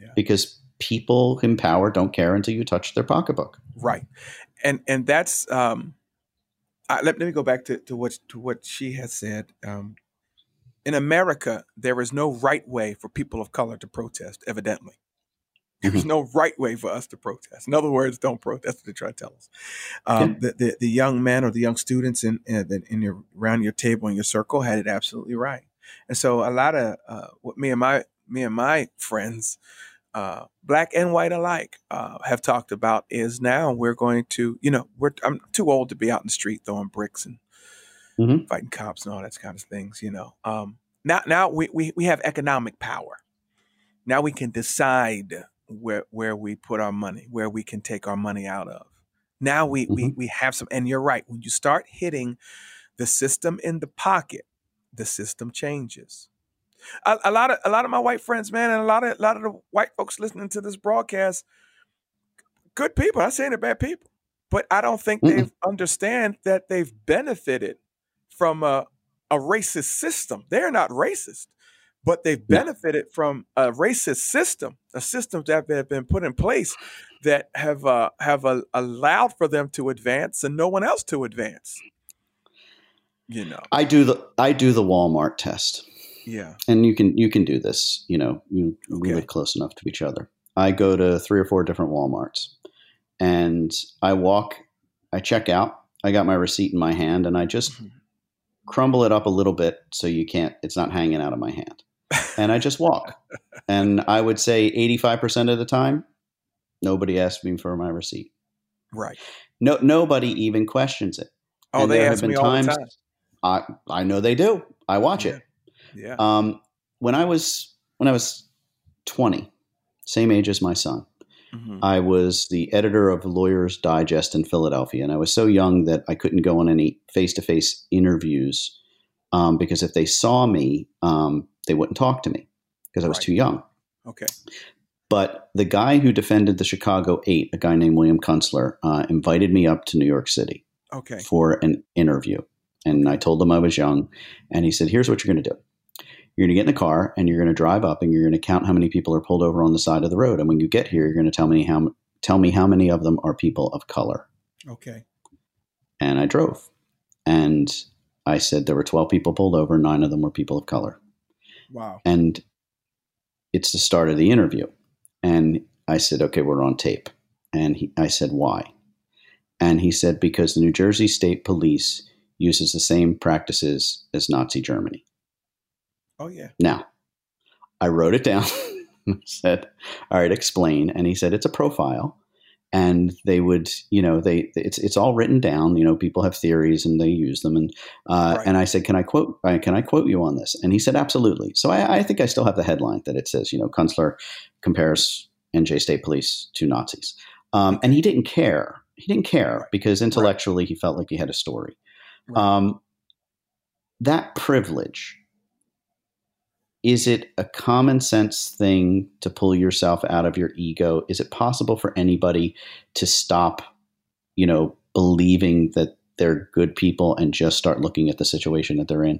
yeah. Because people in power don't care until you touch their pocketbook. Right. And and that's um, I, let, let me go back to, to what to what she has said. Um, in America, there is no right way for people of color to protest, evidently. There's no right way for us to protest. In other words, don't protest. They try to tell us. Um, yeah. the, the the young men or the young students in in, in your around your table in your circle had it absolutely right. And so a lot of uh, what me and my me and my friends, uh, black and white alike, uh, have talked about is now we're going to you know we're I'm too old to be out in the street throwing bricks and mm-hmm. fighting cops and all that kind of things. You know, um, now now we, we we have economic power. Now we can decide where where we put our money, where we can take our money out of. Now we, mm-hmm. we we have some, and you're right, when you start hitting the system in the pocket, the system changes. A, a lot of a lot of my white friends, man, and a lot of a lot of the white folks listening to this broadcast, good people, I'm saying they're bad people, but I don't think mm-hmm. they understand that they've benefited from a, a racist system. They're not racist. But they've benefited yeah. from a racist system, a system that have been put in place that have uh, have uh, allowed for them to advance and no one else to advance. You know, I do the I do the Walmart test. Yeah, and you can you can do this. You know, you okay. we live close enough to each other. I go to three or four different Walmarts, and I walk, I check out, I got my receipt in my hand, and I just mm-hmm. crumble it up a little bit so you can't, it's not hanging out of my hand. And I just walk. And I would say eighty-five percent of the time, nobody asked me for my receipt. Right. No, nobody even questions it. Oh, and they there ask have been me times, all the time. I, I know they do. I watch yeah. it. Yeah. Um, when I was, when I was twenty, same age as my son, mm-hmm. I was the editor of Lawyer's Digest in Philadelphia. And I was so young that I couldn't go on any face-to-face interviews um, because if they saw me, um, they wouldn't talk to me because I was right. too young. Okay. But the guy who defended the Chicago Eight, a guy named William Kunstler, uh, invited me up to New York City okay. for an interview. And I told him I was young. And he said, here's what you're going to do. You're going to get in the car and you're going to drive up and you're going to count how many people are pulled over on the side of the road. And when you get here, you're going to tell me how tell me how many of them are people of color. Okay. And I drove. And I said there were twelve people pulled over. Nine of them were people of color. Wow. And it's the start of the interview. And I said, okay, we're on tape. And he, I said, why? And he said, because the New Jersey State Police uses the same practices as Nazi Germany. Oh, yeah. Now, I wrote it down and said, all right, explain. And he said, it's a profile. And they would, you know, they it's it's all written down. You know, people have theories and they use them. And uh, right. and I said, can I quote can I quote you on this? And he said, absolutely. So I, I think I still have the headline that it says, you know, Kunstler compares N J State Police to Nazis. Um, and he didn't care. He didn't care because intellectually right. he felt like he had a story. Right. Um, that privilege. Is it a common sense thing to pull yourself out of your ego? Is it possible for anybody to stop, you know, believing that they're good people and just start looking at the situation that they're in?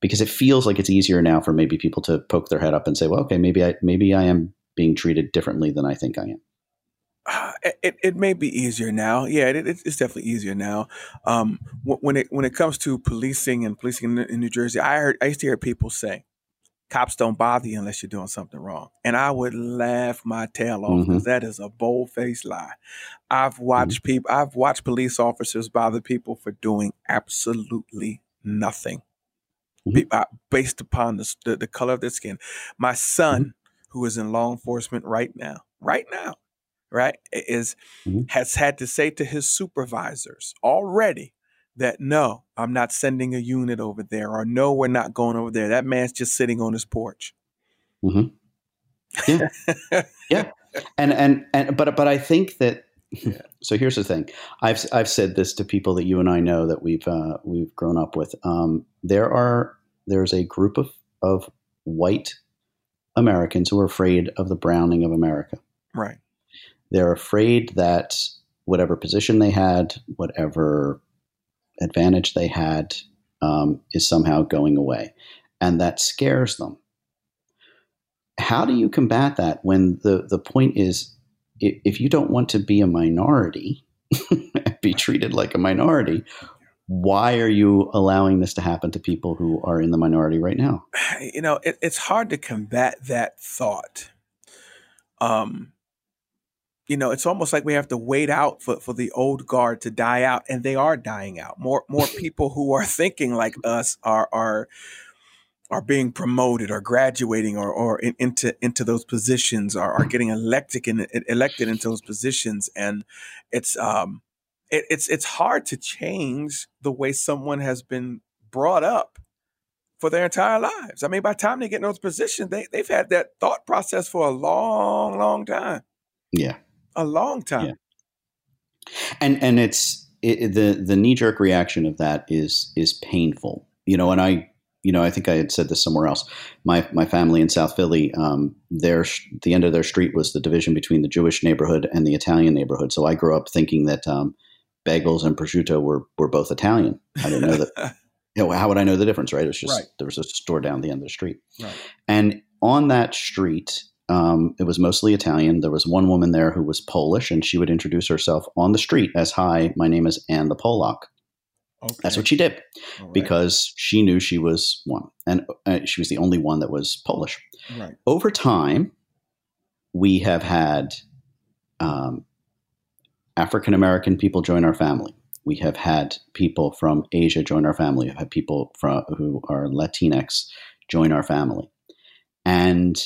Because it feels like it's easier now for maybe people to poke their head up and say, well, okay, maybe I, maybe I am being treated differently than I think I am. It it may be easier now. Yeah, it, it's definitely easier now. Um, when it, when it comes to policing and policing in New Jersey, I heard, I used to hear people say, cops don't bother you unless you're doing something wrong. And I would laugh my tail off because mm-hmm. that is a bold-faced lie. I've watched mm-hmm. people, I've watched police officers bother people for doing absolutely nothing mm-hmm. based upon the, the, the color of their skin. My son, mm-hmm. who is in law enforcement right now, right now, right, is mm-hmm. has had to say to his supervisors already, that no, I'm not sending a unit over there, or no, we're not going over there. That man's just sitting on his porch. Mm-hmm. Yeah, yeah, and and and but but I think that. Yeah. So here's the thing. I've I've said this to people that you and I know that we've uh, we've grown up with. Um, there are there's a group of of white Americans who are afraid of the browning of America. Right. They're afraid that whatever position they had, whatever advantage they had um, is somehow going away. And that scares them. How do you combat that when the, the point is, if, if you don't want to be a minority, be treated like a minority, why are you allowing this to happen to people who are in the minority right now? You know, it, it's hard to combat that thought. Um, You know, it's almost like we have to wait out for, for the old guard to die out, and they are dying out. More more people who are thinking like us are are are being promoted or graduating or or in, into into those positions or are getting elected and elected into those positions, and it's um it, it's it's hard to change the way someone has been brought up for their entire lives. I mean, by the time they get in those positions, they they've had that thought process for a long long time. Yeah. A long time. Yeah. And and it's it, the the knee jerk reaction of that is is painful. You know, and I you know, I think I had said this somewhere else. My my family in South Philly, um their the end of their street was the division between the Jewish neighborhood and the Italian neighborhood. So I grew up thinking that um bagels and prosciutto were were both Italian. I didn't know that. You know, how would I know the difference, right? It was just right. There was a store down the end of the street. Right. And on that street Um, it was mostly Italian. There was one woman there who was Polish, and she would introduce herself on the street as, hi, my name is Anne the Polak. Okay. That's what she did right. because she knew she was one, and uh, she was the only one that was Polish. Right. Over time, we have had um, African-American people join our family. We have had people from Asia join our family. We've had people from, who are Latinx join our family. And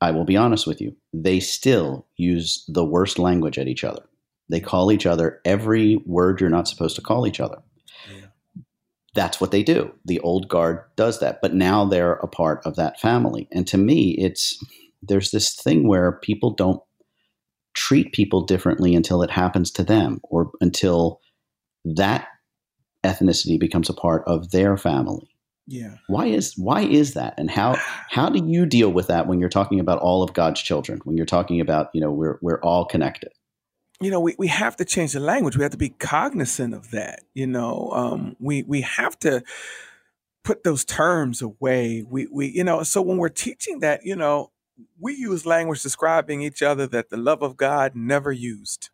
I will be honest with you, they still use the worst language at each other. They call each other every word you're not supposed to call each other. Yeah. That's what they do. The old guard does that. But now they're a part of that family. And to me, it's there's this thing where people don't treat people differently until it happens to them or until that ethnicity becomes a part of their family. Yeah. Why is why is that? And how how do you deal with that when you're talking about all of God's children, when you're talking about, you know, we're we're all connected? You know, we, we have to change the language. We have to be cognizant of that. You know, um, we we have to put those terms away. We we you know, so when we're teaching that, you know, we use language describing each other that the love of God never used.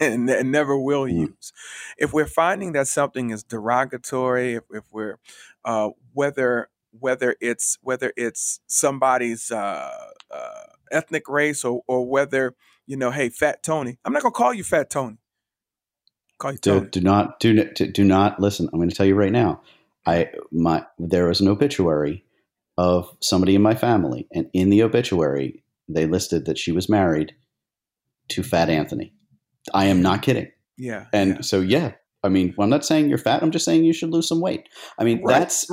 And, and never will use. If we're finding that something is derogatory, if, if we're uh, whether whether it's whether it's somebody's uh, uh, ethnic race or or whether you know, hey, Fat Tony, I'm not gonna call you Fat Tony. Call you Tony. Do, do not do do not listen. I'm going to tell you right now. I my there was an obituary of somebody in my family, and in the obituary they listed that she was married to Fat Anthony. I am not kidding. Yeah. And yeah. so, yeah, I mean, well, I'm not saying you're fat. I'm just saying you should lose some weight. I mean, right. that's,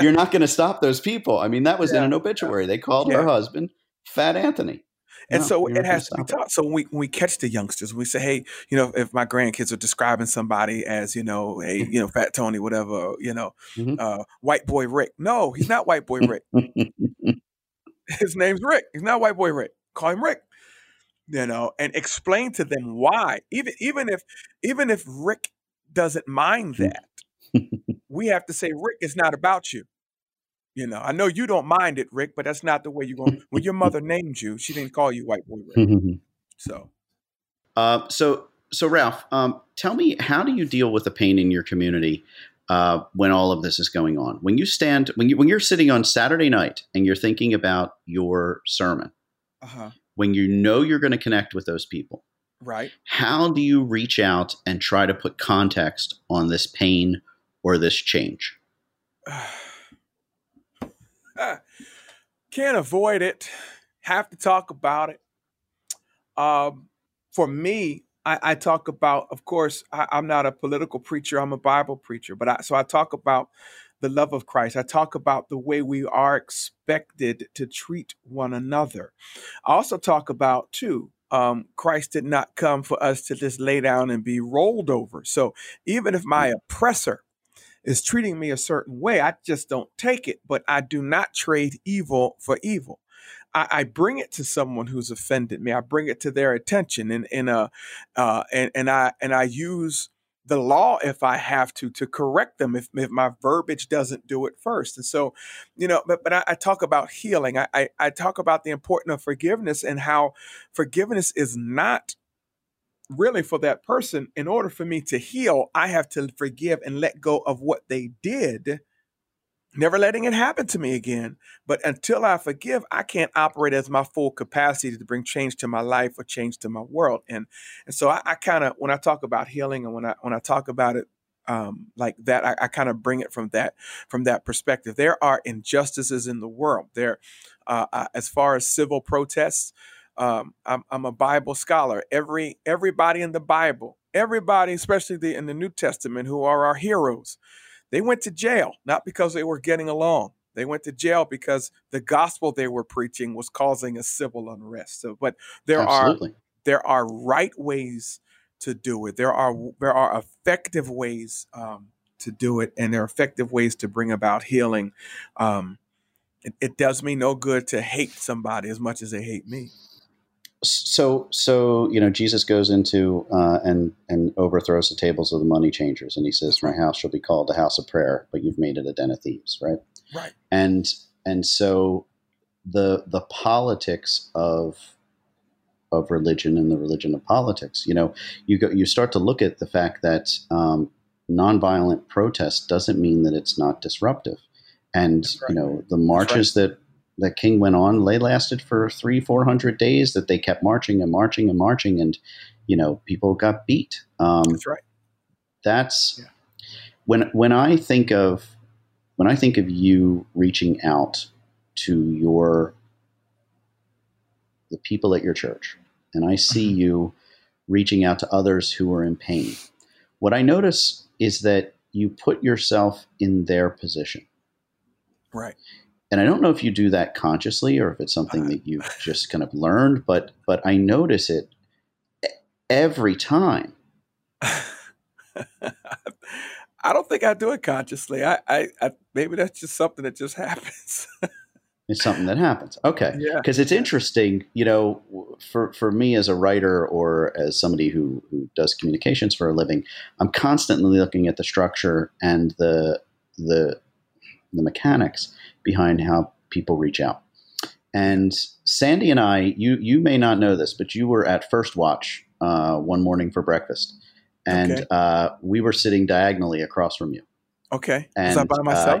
you're not going to stop those people. I mean, that was yeah. in an obituary. They called yeah. her husband Fat Anthony. And no, so it has to be taught. It. So when we, when we catch the youngsters, we say, hey, you know, if my grandkids are describing somebody as, you know, hey, you know, Fat Tony, whatever, you know, mm-hmm. uh, white boy Rick. No, he's not white boy Rick. His name's Rick. He's not white boy Rick. Call him Rick. You know, and explain to them why. Even even if even if Rick doesn't mind that, we have to say, Rick, it's not about you. You know, I know you don't mind it, Rick, but that's not the way you're going. When your mother named you, she didn't call you white boy Rick. So, uh, so so Ralph, um, tell me, how do you deal with the pain in your community uh, when all of this is going on? When you stand, when you when you're sitting on Saturday night and you're thinking about your sermon. Uh huh. When you know you're going to connect with those people, right? How do you reach out and try to put context on this pain or this change? Uh, can't avoid it. Have to talk about it. Um, for me, I, I talk about, of course, I, I'm not a political preacher. I'm a Bible preacher. But I, so I talk about the love of Christ. I talk about the way we are expected to treat one another. I also talk about, too, um, Christ did not come for us to just lay down and be rolled over. So even if my oppressor is treating me a certain way, I just don't take it, but I do not trade evil for evil. I, I bring it to someone who's offended me. I bring it to their attention, and and uh, uh and and I and I use the law, if I have to, to correct them, if, if my verbiage doesn't do it first. And so, you know, but, but I, I talk about healing. I, I, I talk about the importance of forgiveness and how forgiveness is not really for that person. In order for me to heal, I have to forgive and let go of what they did, never letting it happen to me again. But until I forgive, I can't operate as my full capacity to bring change to my life or change to my world. And and so I, I kind of, when I talk about healing and when I when I talk about it um, like that, I, I kind of bring it from that from that perspective. There are injustices in the world. There, uh, uh, as far as civil protests, um, I'm, I'm a Bible scholar. Every everybody in the Bible, everybody, especially the in the New Testament, who are our heroes. They went to jail, not because they were getting along. They went to jail because the gospel they were preaching was causing a civil unrest. So, but there Absolutely. are there are right ways to do it. There are there are effective ways um, to do it, and there are effective ways to bring about healing. Um, it, it does me no good to hate somebody as much as they hate me. So, so you know, Jesus goes into uh, and and overthrows the tables of the money changers, and he says, "My house shall be called a house of prayer, but you've made it a den of thieves." Right, right. And and so the the politics of of religion and the religion of politics. You know, you go, you start to look at the fact that um, nonviolent protest doesn't mean that it's not disruptive, and That's right. you know the marches That's right. that. that King went on, they lasted for three, four hundred days. That they kept marching and marching and marching, and you know, people got beat. Um, that's right. That's yeah. when when I think of when I think of you reaching out to your the people at your church, and I see mm-hmm. you reaching out to others who are in pain. What I notice is that you put yourself in their position, right? And I don't know if you do that consciously or if it's something that you've just kind of learned, but but I notice it every time. I don't think I do it consciously. I, I, I maybe that's just something that just happens. It's something that happens. Okay. Yeah. 'Cause it's interesting, you know, for, for me as a writer or as somebody who, who does communications for a living, I'm constantly looking at the structure and the the the mechanics behind how people reach out. And Sandy and I, you you may not know this, but you were at First Watch uh, one morning for breakfast. And okay. uh, we were sitting diagonally across from you. Okay. And, was I by myself? Uh,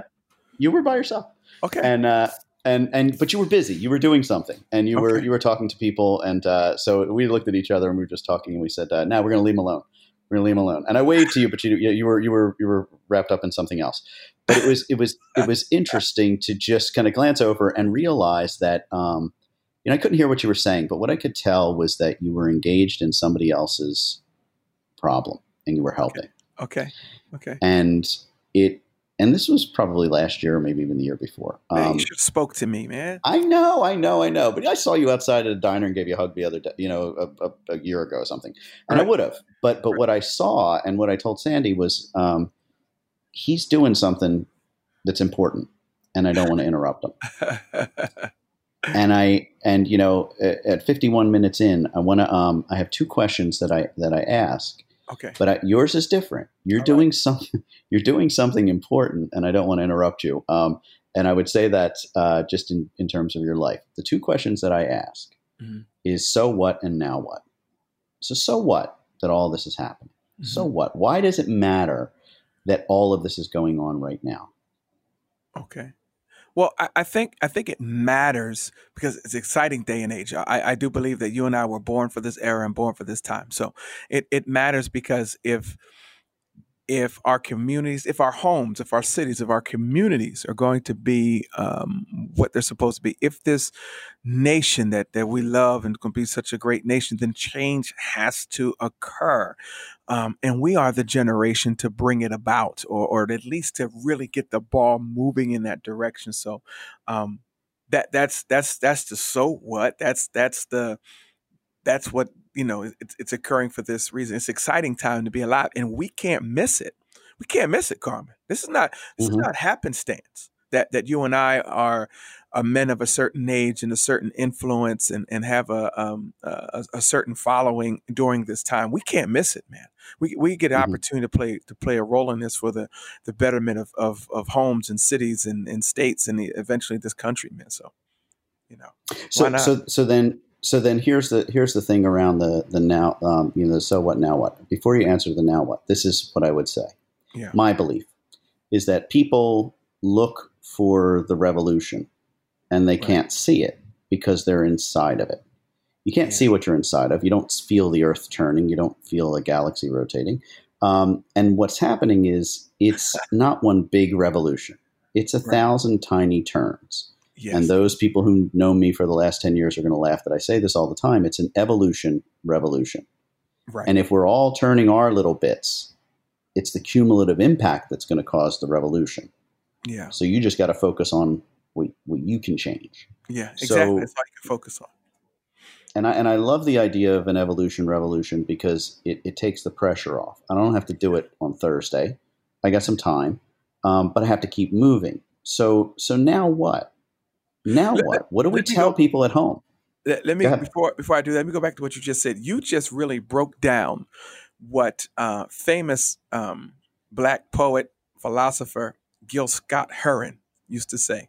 you were by yourself. Okay. And uh, and and but you were busy. You were doing something, and you okay. were you were talking to people. And uh, so we looked at each other, and we were just talking, and we said, uh, "Now we're going to leave him alone. We're going to leave him alone." And I waved to you, but you you were you were you were wrapped up in something else. But it was it was it was interesting to just kind of glance over and realize that um, you know, I couldn't hear what you were saying, but what I could tell was that you were engaged in somebody else's problem and you were helping. Okay. Okay. Okay. And it and this was probably last year or maybe even the year before. Um, man, you should have spoke to me, man. I know, I know, I know. But I saw you outside at a diner and gave you a hug the other day, you know, a, a, a year ago or something. And right. I would have. But but right. what I saw and what I told Sandy was um, he's doing something that's important and I don't want to interrupt him. And I, and you know, at fifty-one minutes in, I want to, um, I have two questions that I, that I ask. Okay. But I, yours is different. You're All doing right. something, you're doing something important and I don't want to interrupt you. Um, and I would say that, uh, just in, in terms of your life, the two questions that I ask mm-hmm. is so what, and now what? So, so what that all this is happening? Mm-hmm. So what, why does it matter that all of this is going on right now? Okay. Well, I, I think I think it matters because it's an exciting day and age. I, I do believe that you and I were born for this era and born for this time. So it, it matters because if if our communities, if our homes, if our cities, if our communities are going to be um, what they're supposed to be, if this nation that, that we love and can be such a great nation, then change has to occur. Um, and we are the generation to bring it about, or, or at least to really get the ball moving in that direction. So um, that that's that's that's the so what. That's that's the that's what. You know, it's, it's occurring for this reason. It's an exciting time to be alive, and we can't miss it. We can't miss it, Carmen. This is not this mm-hmm. is not happenstance that that you and I are, are men of a certain age and a certain influence and, and have a, um, a a certain following during this time. We can't miss it, man. We we get an mm-hmm. opportunity to play to play a role in this for the, the betterment of, of of homes and cities and, and states and the, eventually this country, man. So, you know, so why not? so so then. So then here's the here's the thing around the, the now, um, you know, the so what, now what. Before you answer the now what, this is what I would say. Yeah. My belief is that people look for the revolution and they right. can't see it because they're inside of it. You can't yeah. see what you're inside of. You don't feel the earth turning. You don't feel a galaxy rotating. Um, and what's happening is it's not one big revolution. It's a right. thousand tiny turns. Yes. And those people who know me for the last ten years are going to laugh that I say this all the time. It's an evolution revolution. Right. And if we're all turning our little bits, it's the cumulative impact that's going to cause the revolution. Yeah. So you just got to focus on what, what you can change. Yeah, exactly. So, that's all you can focus on. And I and I love the idea of an evolution revolution because it, it takes the pressure off. I don't have to do it on Thursday. I got some time, um, but I have to keep moving. So so now what? Now let, what? What do we tell go, people at home? Let, let me before before I do that, let me go back to what you just said. You just really broke down what uh, famous um, black poet philosopher Gil Scott Heron used to say: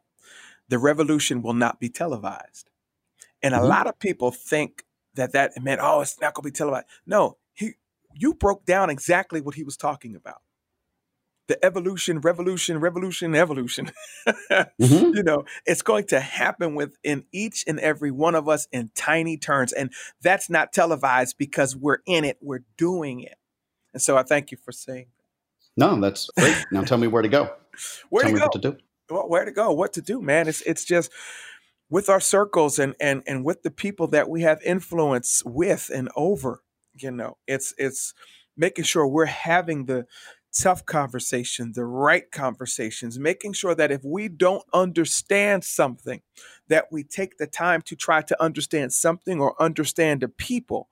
"The revolution will not be televised." And mm-hmm. a lot of people think that that meant, "Oh, it's not going to be televised." No, he you broke down exactly what he was talking about. the evolution, revolution, revolution, evolution. Mm-hmm. You know, it's going to happen within each and every one of us in tiny turns. And that's not televised because we're in it. We're doing it. And so I thank you for saying that. No, that's great. Now tell me where to go. Where tell to go? What to do. Well, where to go? What to do, man? It's it's just with our circles and and and with the people that we have influence with and over. You know, it's it's making sure we're having the tough conversations, the right conversations, making sure that if we don't understand something, that we take the time to try to understand something or understand the people.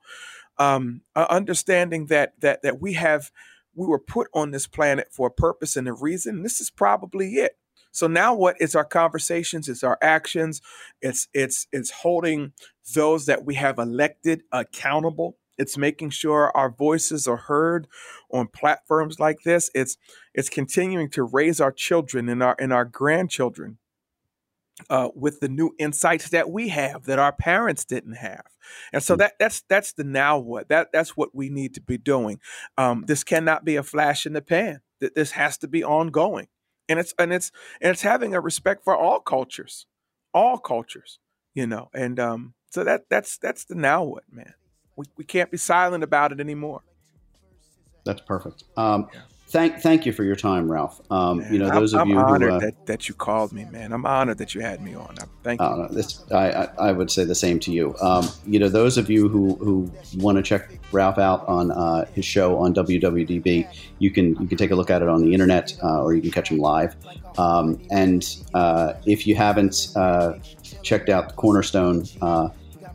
Um, understanding that that that we have, we were put on this planet for a purpose and a reason. This is probably it. So now, what is our conversations? It's our actions. It's it's it's holding those that we have elected accountable. It's making sure our voices are heard on platforms like this. It's it's continuing to raise our children and our and our grandchildren uh, with the new insights that we have that our parents didn't have. And so that that's that's the now what that that's what we need to be doing. Um, this cannot be a flash in the pan. This has to be ongoing, and it's and it's and it's having a respect for all cultures, all cultures, you know. And um, so that that's that's the now what, man. We we can't be silent about it anymore. That's perfect. Um, yeah. Thank thank you for your time, Ralph. Um, man, you know, those I'm, of you I'm honored who, uh, that, that you called me, man. I'm honored that you had me on. Thank you. Uh, this, I, I, I would say the same to you. Um, you know, those of you who, who want to check Ralph out on uh, his show on W W D B, you can you can take a look at it on the internet, uh, or you can catch him live. Um, and uh, if you haven't uh, checked out Cornerstone, uh,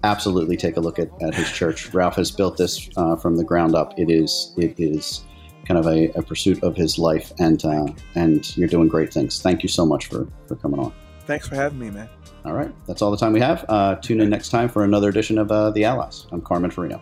absolutely take a look at, at his church. Ralph has built this uh, from the ground up. It is it is. kind of a, a pursuit of his life, and uh, and you're doing great things. Thank you so much for, for coming on. Thanks for having me, man. All right. That's all the time we have. Uh, tune in next time for another edition of uh, The Allies. I'm Carmen Farino.